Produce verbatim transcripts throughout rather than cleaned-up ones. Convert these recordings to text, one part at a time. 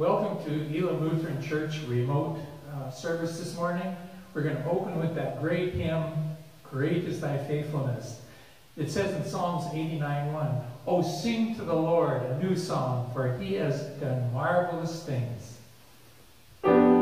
Welcome to Elam Lutheran Church remote uh, service this morning. We're going to open with that great hymn, Great is Thy Faithfulness. It says in Psalms eighty-nine one, "Oh, sing to the Lord a new song, for he has done marvelous things." Amen.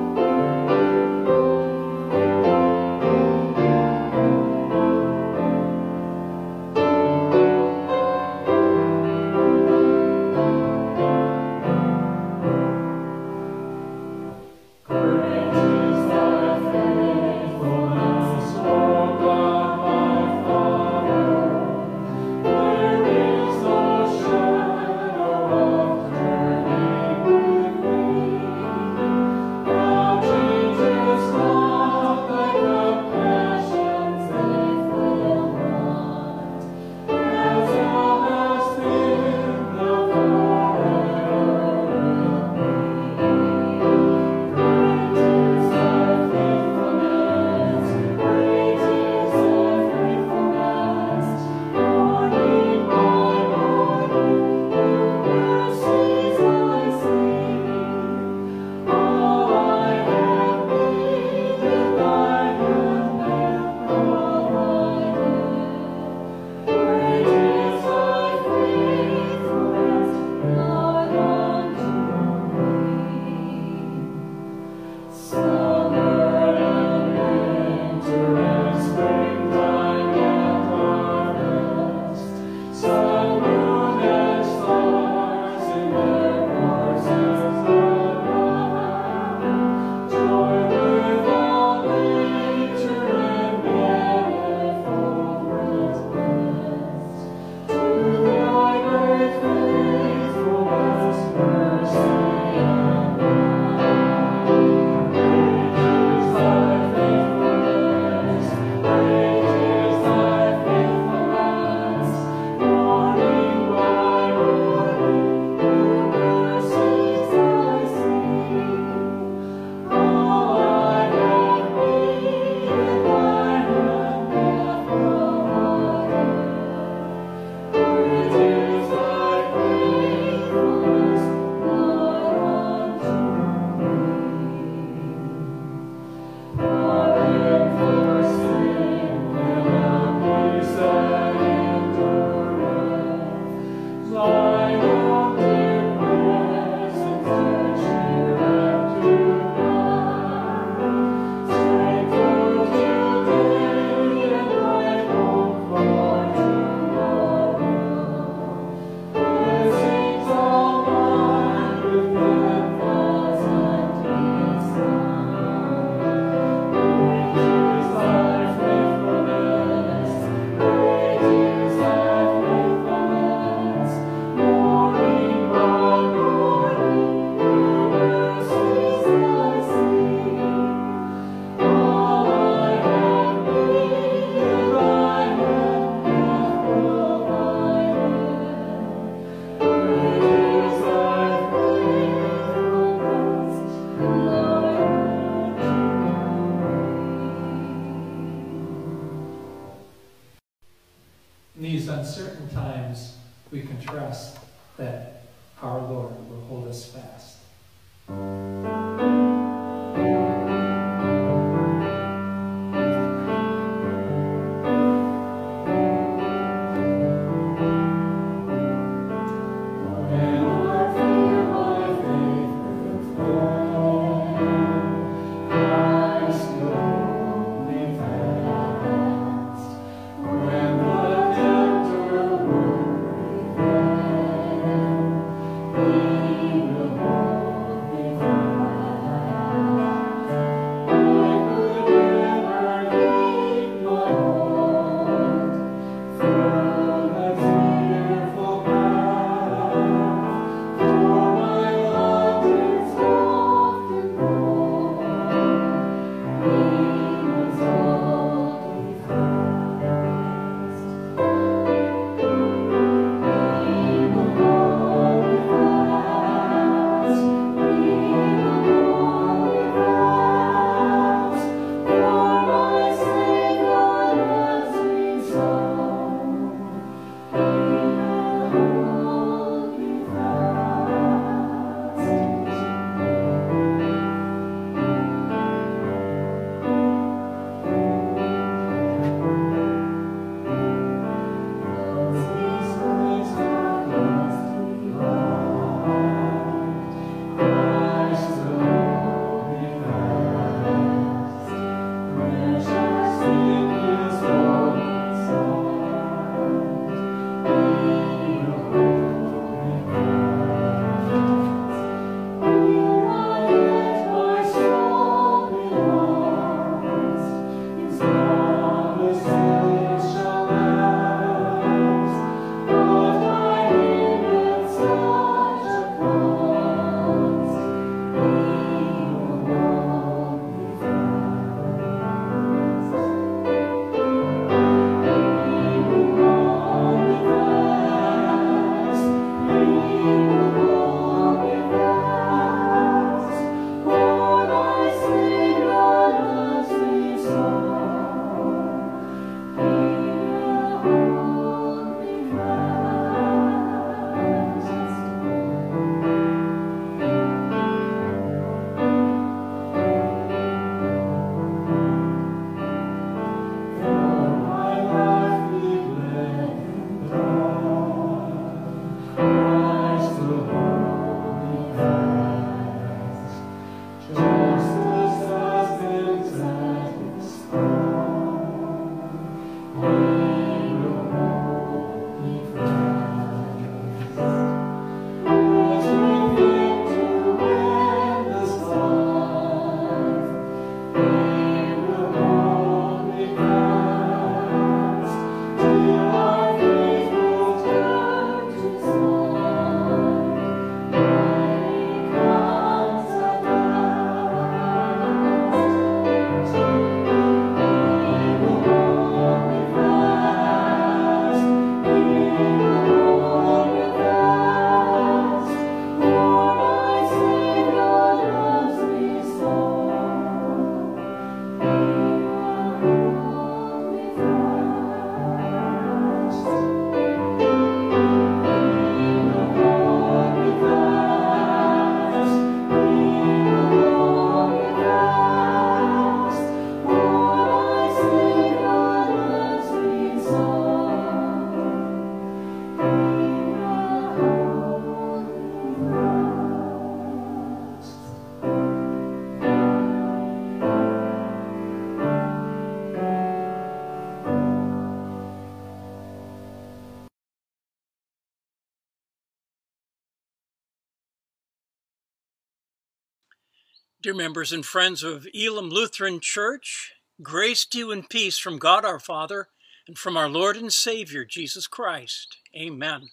Dear members and friends of Elam Lutheran Church, grace to you and peace from God our Father and from our Lord and Savior, Jesus Christ. Amen.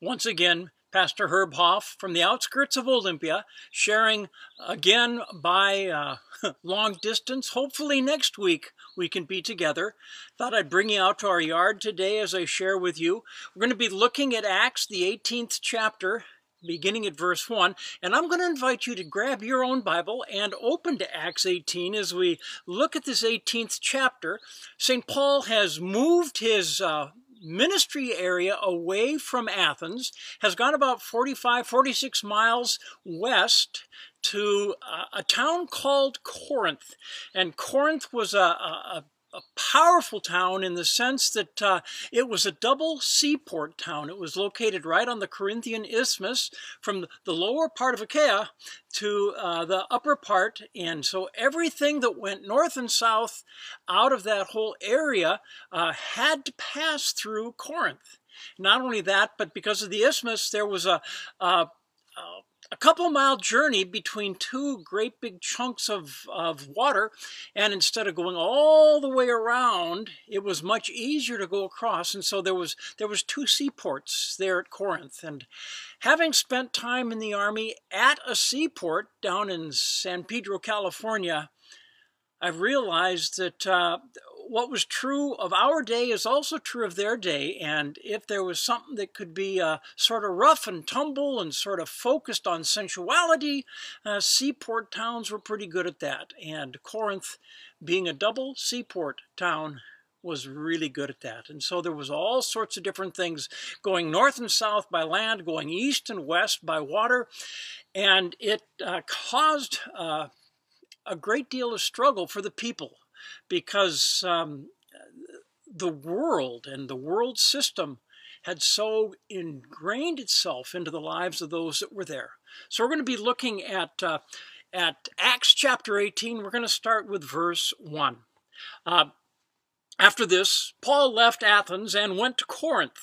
Once again, Pastor Herb Hoff from the outskirts of Olympia, sharing again by uh, long distance. Hopefully next week we can be together. Thought I'd bring you out to our yard today as I share with you. We're going to be looking at Acts, the eighteenth chapter, beginning at verse one. And I'm going to invite you to grab your own Bible and open to Acts eighteen as we look at this eighteenth chapter. Saint Paul has moved his Uh, ministry area away from Athens, has gone about forty-five, forty-six miles west to a, a town called Corinth. And Corinth was a, a, a powerful town in the sense that uh, it was a double seaport town. It was located right on the Corinthian Isthmus from the lower part of Achaia to uh, the upper part. And so everything that went north and south out of that whole area uh, had to pass through Corinth. Not only that, but because of the isthmus, there was a, a, a A couple mile journey between two great big chunks of, of water, and instead of going all the way around, it was much easier to go across. And so there was there was two seaports there at Corinth. And having spent time in the army at a seaport down in San Pedro, California, I've realized that uh, what was true of our day is also true of their day. And if there was something that could be uh, sort of rough and tumble and sort of focused on sensuality, uh, seaport towns were pretty good at that. And Corinth, being a double seaport town, was really good at that. And so there was all sorts of different things going north and south by land, going east and west by water. And it uh, caused Uh, a great deal of struggle for the people, because um, the world and the world system had so ingrained itself into the lives of those that were there. So we're going to be looking at, uh, at Acts chapter eighteen. We're going to start with verse one. Uh, After this, Paul left Athens and went to Corinth.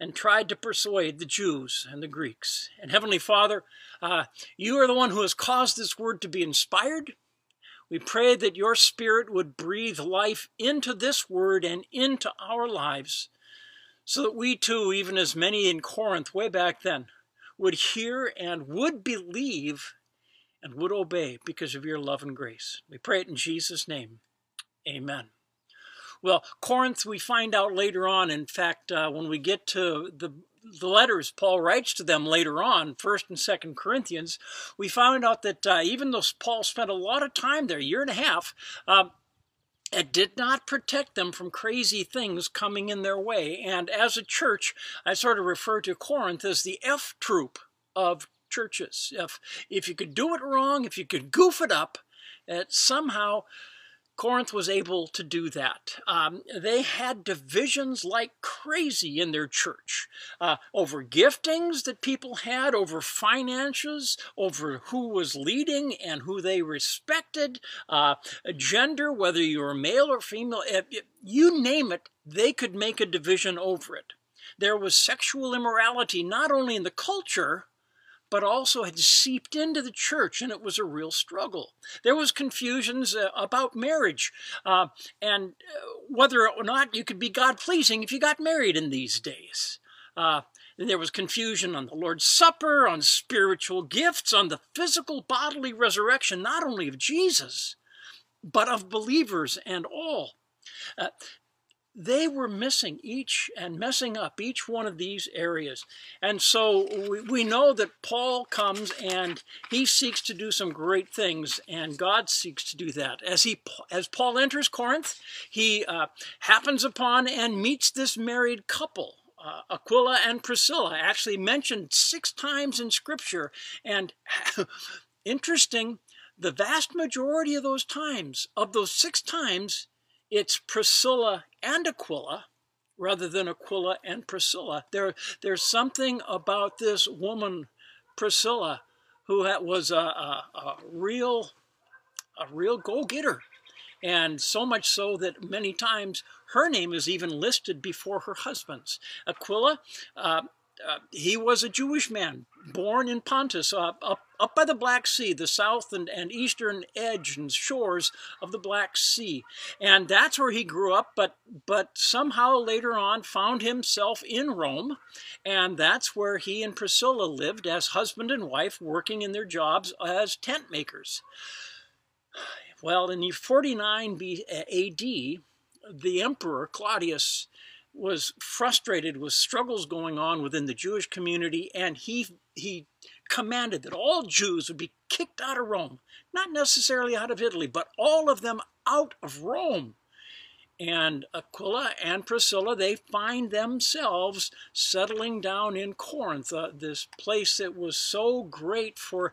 and tried to persuade the Jews and the Greeks. And Heavenly Father, uh, you are the one who has caused this word to be inspired. We pray that your Spirit would breathe life into this word and into our lives, so that we too, even as many in Corinth way back then, would hear and would believe and would obey because of your love and grace. We pray it in Jesus' name. Amen. Well, Corinth, we find out later on. In fact, uh, when we get to the, the letters Paul writes to them later on, first and second Corinthians, we find out that uh, even though Paul spent a lot of time there, a year and a half, uh, it did not protect them from crazy things coming in their way. And as a church, I sort of refer to Corinth as the F troop of churches. If, if you could do it wrong, if you could goof it up, it somehow Corinth was able to do that. Um, they had divisions like crazy in their church uh, over giftings that people had, over finances, over who was leading and who they respected, uh, gender, whether you were male or female, you name it, they could make a division over it. There was sexual immorality not only in the culture, but also had seeped into the church, and it was a real struggle. There was confusions uh, about marriage, uh, and whether or not you could be God-pleasing if you got married in these days. Uh, and there was confusion on the Lord's Supper, on spiritual gifts, on the physical bodily resurrection, not only of Jesus, but of believers and all. Uh, They were missing each and messing up each one of these areas. And so we, we know that Paul comes and he seeks to do some great things, and God seeks to do that. As he as Paul enters Corinth, he uh, happens upon and meets this married couple, uh, Aquila and Priscilla, actually mentioned six times in Scripture. And interesting, the vast majority of those times, of those six times, it's Priscilla and Aquila rather than Aquila and Priscilla. There, there's something about this woman, Priscilla, who was a, a, a real, a real go-getter. And so much so that many times her name is even listed before her husband's. Aquila, uh, uh, he was a Jewish man, born in Pontus, uh, up, up by the Black Sea, the south and, and eastern edge and shores of the Black Sea. And that's where he grew up, but, but somehow later on found himself in Rome. And that's where he and Priscilla lived as husband and wife, working in their jobs as tent makers. Well, in forty-nine A D, the emperor Claudius was frustrated with struggles going on within the Jewish community, and he he commanded that all Jews would be kicked out of Rome, not necessarily out of Italy, but all of them out of Rome. And Aquila and Priscilla, they find themselves settling down in Corinth, uh, this place that was so great for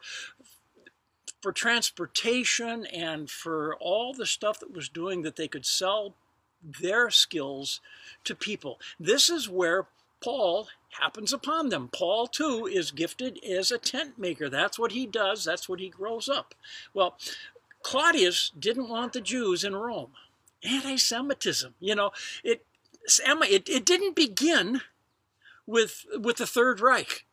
for transportation and for all the stuff that was doing that they could sell their skills to people. This is where Paul happens upon them. Paul, too, is gifted as a tent maker. That's what he does. That's what he grows up. Well, Claudius didn't want the Jews in Rome. Anti-Semitism, you know, it, it, it didn't begin with, with the Third Reich.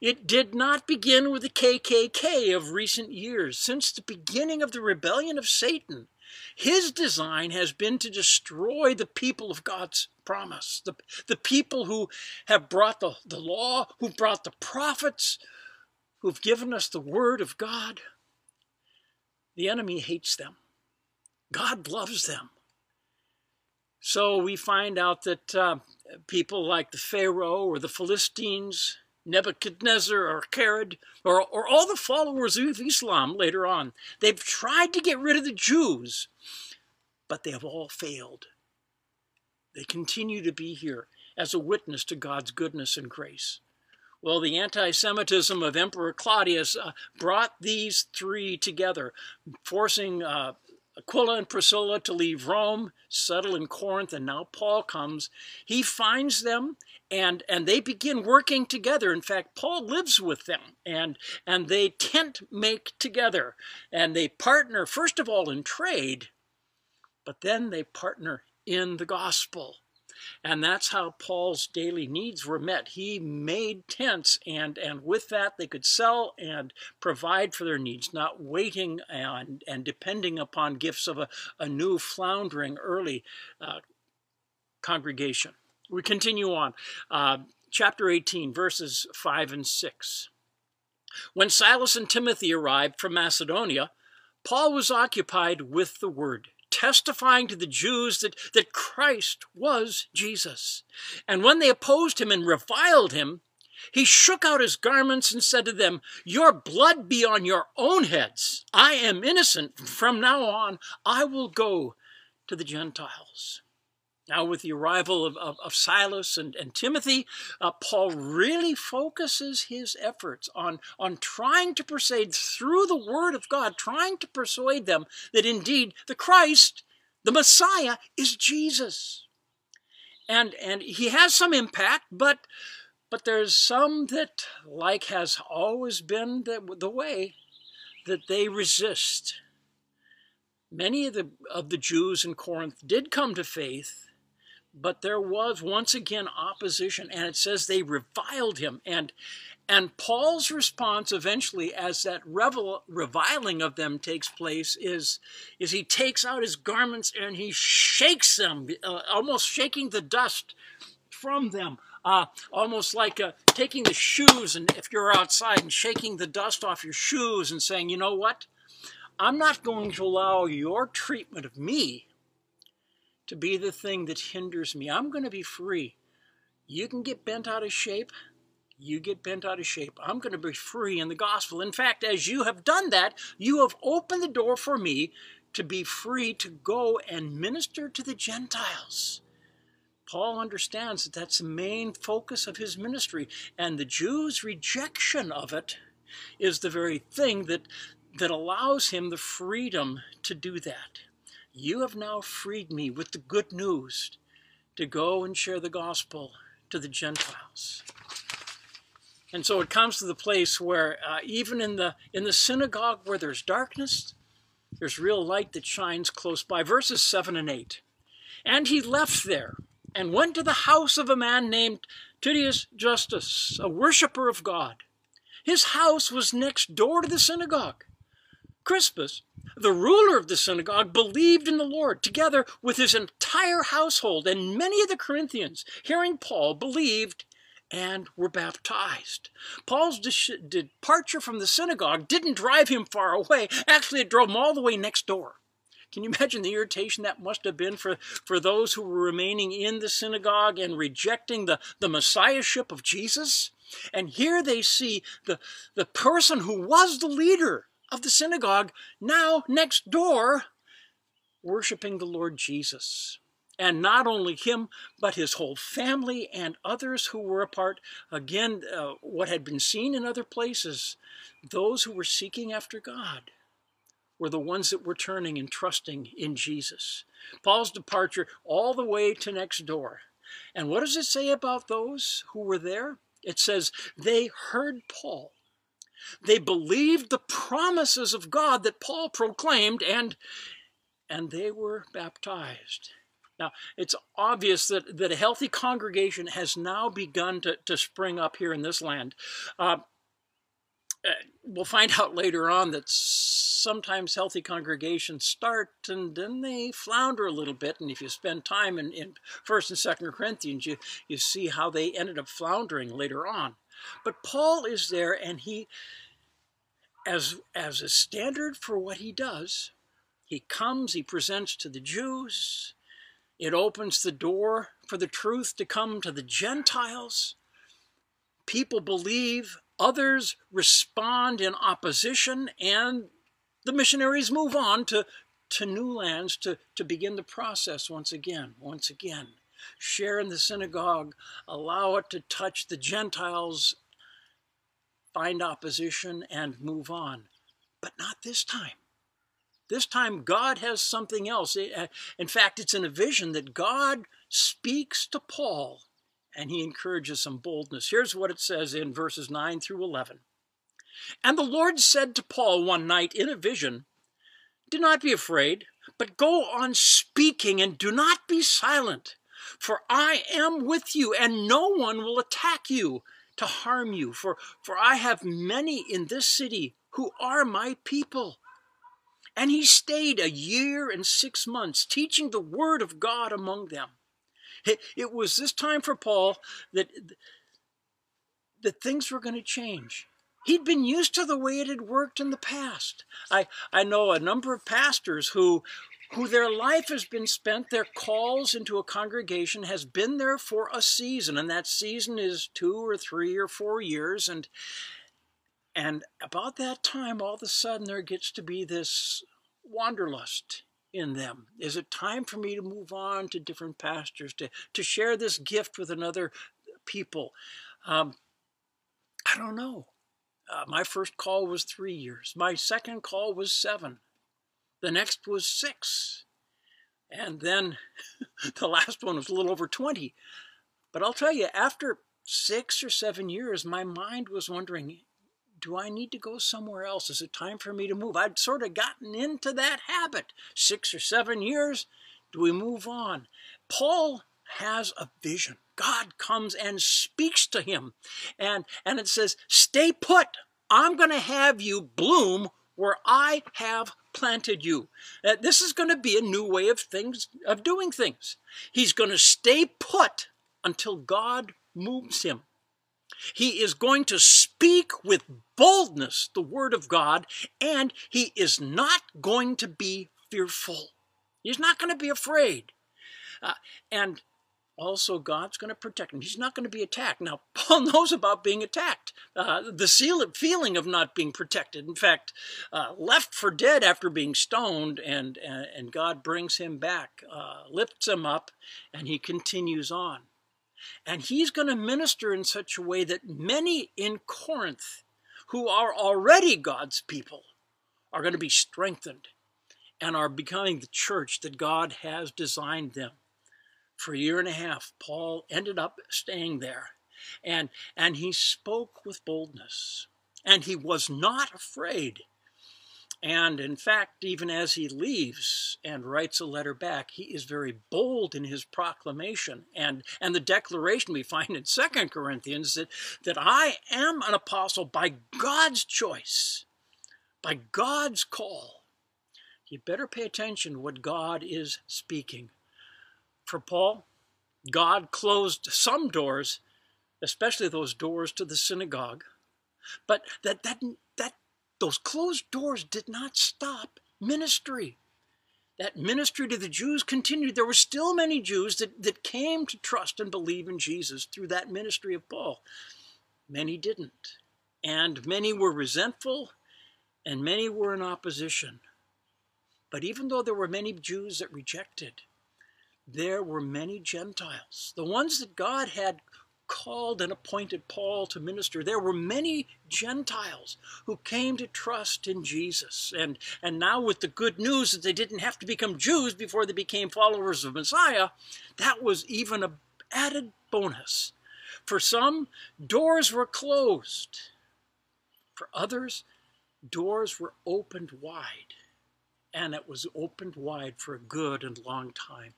It did not begin with the K K K of recent years. Since the beginning of the rebellion of Satan, his design has been to destroy the people of God's promise, the, the people who have brought the, the law, who brought the prophets, who've given us the word of God. The enemy hates them. God loves them. So we find out that uh, people like the Pharaoh or the Philistines, Nebuchadnezzar or Herod, or, or all the followers of Islam later on, they've tried to get rid of the Jews, but they have all failed. They continue to be here as a witness to God's goodness and grace. Well, the anti-Semitism of Emperor Claudius uh, brought these three together, forcing uh, Aquila and Priscilla to leave Rome, settle in Corinth, and now Paul comes. He finds them, and, and they begin working together. In fact, Paul lives with them, and, and they tent make together. And they partner, first of all, in trade, but then they partner in the gospel. And that's how Paul's daily needs were met. He made tents, and, and with that they could sell and provide for their needs, not waiting and, and depending upon gifts of a, a new floundering early uh, congregation. We continue on. Uh, chapter eighteen, verses five and six. When Silas and Timothy arrived from Macedonia, Paul was occupied with the word, testifying to the Jews that, that Christ was Jesus. And when they opposed him and reviled him, he shook out his garments and said to them, "Your blood be on your own heads. I am innocent. From now on, I will go to the Gentiles." Now, with the arrival of, of, of Silas and, and Timothy, uh, Paul really focuses his efforts on, on trying to persuade through the word of God, trying to persuade them that indeed the Christ, the Messiah, is Jesus. And, and he has some impact, but, but there's some that, like has always been the, the way, that they resist. Many of the, of the Jews in Corinth did come to faith, but there was once again opposition, and it says they reviled him. And, and Paul's response eventually, as that revel, reviling of them takes place, is, is he takes out his garments and he shakes them, uh, almost shaking the dust from them, uh, almost like uh, taking the shoes, and if you're outside, and shaking the dust off your shoes and saying, "You know what? I'm not going to allow your treatment of me to be the thing that hinders me. I'm going to be free. You can get bent out of shape. You get bent out of shape. I'm going to be free in the gospel. In fact, as you have done that, you have opened the door for me to be free to go and minister to the Gentiles." Paul understands that that's the main focus of his ministry, and the Jews' rejection of it is the very thing that, that allows him the freedom to do that. you have now freed me with the good news to go and share the gospel to the Gentiles. And so it comes to the place where uh, even in the, in the synagogue where there's darkness, there's real light that shines close by. Verses seven and eight. And he left there and went to the house of a man named Titius Justus, a worshiper of God. His house was next door to the synagogue. Crispus, the ruler of the synagogue, believed in the Lord, together with his entire household, and many of the Corinthians, hearing Paul, believed and were baptized. Paul's de- departure from the synagogue didn't drive him far away. Actually, it drove him all the way next door. Can you imagine the irritation that must have been for, for those who were remaining in the synagogue and rejecting the, the messiahship of Jesus? And here they see the, the person who was the leader of the synagogue, now next door, worshiping the Lord Jesus. And not only him, but his whole family and others who were a part. Again, uh, what had been seen in other places, those who were seeking after God were the ones that were turning and trusting in Jesus. Paul's departure all the way to next door. And what does it say about those who were there? It says, they heard Paul. They believed the promises of God that Paul proclaimed, and, and they were baptized. Now, it's obvious that, that a healthy congregation has now begun to, to spring up here in this land. Uh, we'll find out later on that sometimes healthy congregations start and then they flounder a little bit. And if you spend time in, in first and second Corinthians, you, you see how they ended up floundering later on. But Paul is there, and he, as, as a standard for what he does, he comes, he presents to the Jews. It opens the door for the truth to come to the Gentiles. People believe, others respond in opposition, and the missionaries move on to, to new lands to, to begin the process once again, once again. Share in the synagogue, allow it to touch the Gentiles, find opposition, and move on. But not this time. This time, God has something else. In fact, it's in a vision that God speaks to Paul, and he encourages some boldness. Here's what it says in verses nine through eleven. And the Lord said to Paul one night in a vision, do not be afraid, but go on speaking, and do not be silent. For I am with you, and no one will attack you to harm you. For, for I have many in this city who are my people. And he stayed a year and six months, teaching the word of God among them. It, it was this time for Paul that, that things were going to change. He'd been used to the way it had worked in the past. I, I know a number of pastors who... who their life has been spent, their calls into a congregation has been there for a season, and that season is two or three or four years, and and about that time, all of a sudden, there gets to be this wanderlust in them. Is it time for me to move on to different pastures, to, to share this gift with another people? Um, I don't know. Uh, my first call was three years. My second call was seven. The next was six, and then the last one was a little over twenty. But I'll tell you, after six or seven years, my mind was wondering, do I need to go somewhere else? Is it time for me to move? I'd sort of gotten into that habit. Six or seven years, do we move on? Paul has a vision. God comes and speaks to him, and, and it says, stay put. I'm going to have you bloom where I have planted you. Uh, this is going to be a new way of things, of doing things. He's going to stay put until God moves him. He is going to speak with boldness the word of God, and he is not going to be fearful. He's not going to be afraid. Uh, and also, God's going to protect him. He's not going to be attacked. Now, Paul knows about being attacked, uh, the feeling of not being protected. In fact, uh, left for dead after being stoned, and, and, and God brings him back, uh, lifts him up, and he continues on. And he's going to minister in such a way that many in Corinth, who are already God's people, are going to be strengthened and are becoming the church that God has designed them. For a year and a half, Paul ended up staying there, and, and he spoke with boldness, and he was not afraid. And in fact, even as he leaves and writes a letter back, he is very bold in his proclamation. And, and the declaration we find in Second Corinthians that, that I am an apostle by God's choice, by God's call. You better pay attention to what God is speaking. For Paul, God closed some doors, especially those doors to the synagogue. But that, that, that those closed doors did not stop ministry. That ministry to the Jews continued. There were still many Jews that, that came to trust and believe in Jesus through that ministry of Paul. Many didn't. And many were resentful, and many were in opposition. But even though there were many Jews that rejected, there were many Gentiles. The ones that God had called and appointed Paul to minister, there were many Gentiles who came to trust in Jesus. And, and now with the good news that they didn't have to become Jews before they became followers of Messiah, that was even an added bonus. For some, doors were closed. For others, doors were opened wide. And it was opened wide for a good and long time.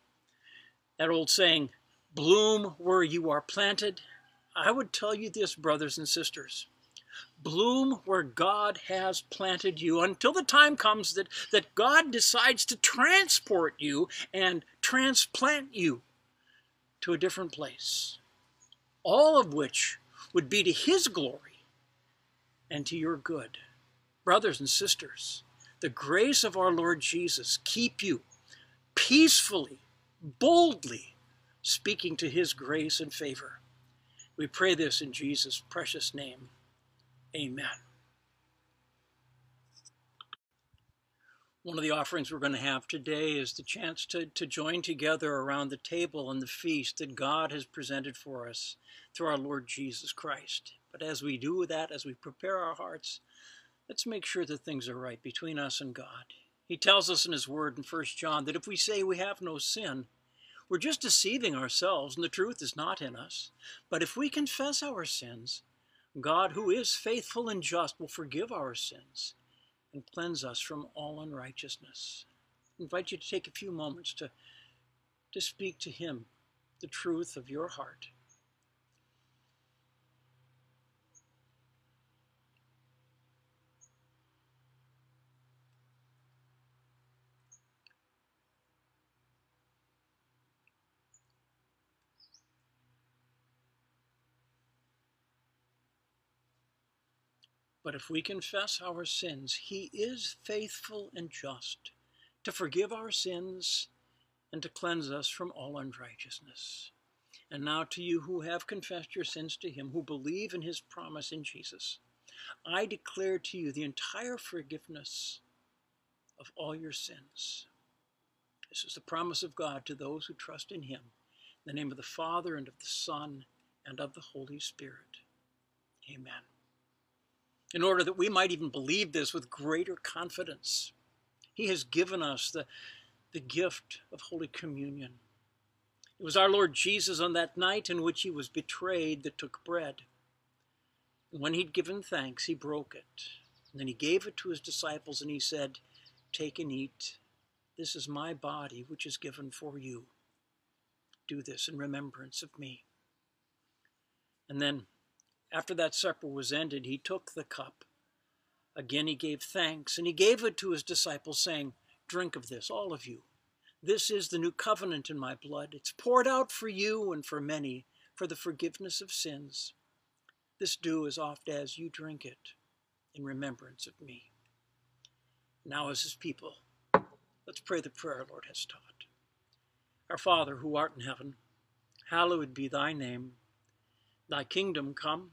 That old saying, bloom where you are planted. I would tell you this, brothers and sisters. Bloom where God has planted you until the time comes that, that God decides to transport you and transplant you to a different place. All of which would be to His glory and to your good. Brothers and sisters, the grace of our Lord Jesus keep you peacefully, boldly, speaking to His grace and favor. We pray this in Jesus' precious name. Amen. One of the offerings we're going to have today is the chance to, to join together around the table and the feast that God has presented for us through our Lord Jesus Christ. But as we do that, as we prepare our hearts, let's make sure that things are right between us and God. He tells us in His word in First John that if we say we have no sin, we're just deceiving ourselves, and the truth is not in us. But if we confess our sins, God, who is faithful and just, will forgive our sins and cleanse us from all unrighteousness. I invite you to take a few moments to, to speak to Him the truth of your heart. But if we confess our sins, He is faithful and just to forgive our sins and to cleanse us from all unrighteousness. And now to you who have confessed your sins to Him, who believe in His promise in Jesus, I declare to you the entire forgiveness of all your sins. This is the promise of God to those who trust in Him. In the name of the Father, and of the Son, and of the Holy Spirit. Amen. In order that we might even believe this with greater confidence, He has given us the, the gift of Holy Communion. It was our Lord Jesus on that night in which He was betrayed that took bread. And when He'd given thanks, He broke it. And then He gave it to His disciples and He said, "Take and eat. This is my body which is given for you. Do this in remembrance of me." And then after that supper was ended, He took the cup. Again, He gave thanks, and He gave it to His disciples, saying, "Drink of this, all of you. This is the new covenant in my blood. It's poured out for you and for many for the forgiveness of sins. This do as oft as you drink it in remembrance of me." Now, as His people, let's pray the prayer our Lord has taught. Our Father, who art in heaven, hallowed be thy name. Thy kingdom come.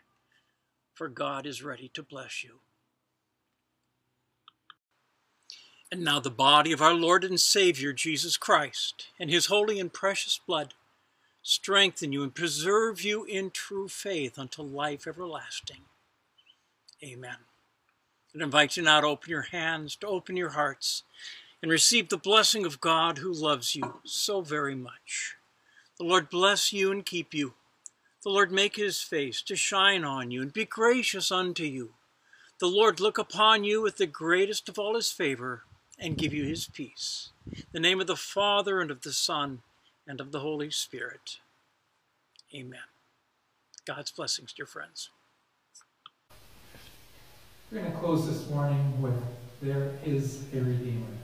for God is ready to bless you. And now the body of our Lord and Savior, Jesus Christ, and his holy and precious blood, strengthen you and preserve you in true faith unto life everlasting. Amen. I invite you now to open your hands, to open your hearts, and receive the blessing of God who loves you so very much. The Lord bless you and keep you. The Lord make his face to shine on you and be gracious unto you. The Lord look upon you with the greatest of all his favor and give you his peace. In the name of the Father, and of the Son, and of the Holy Spirit. Amen. God's blessings, dear friends. We're going to close this morning with, there is a Redeemer.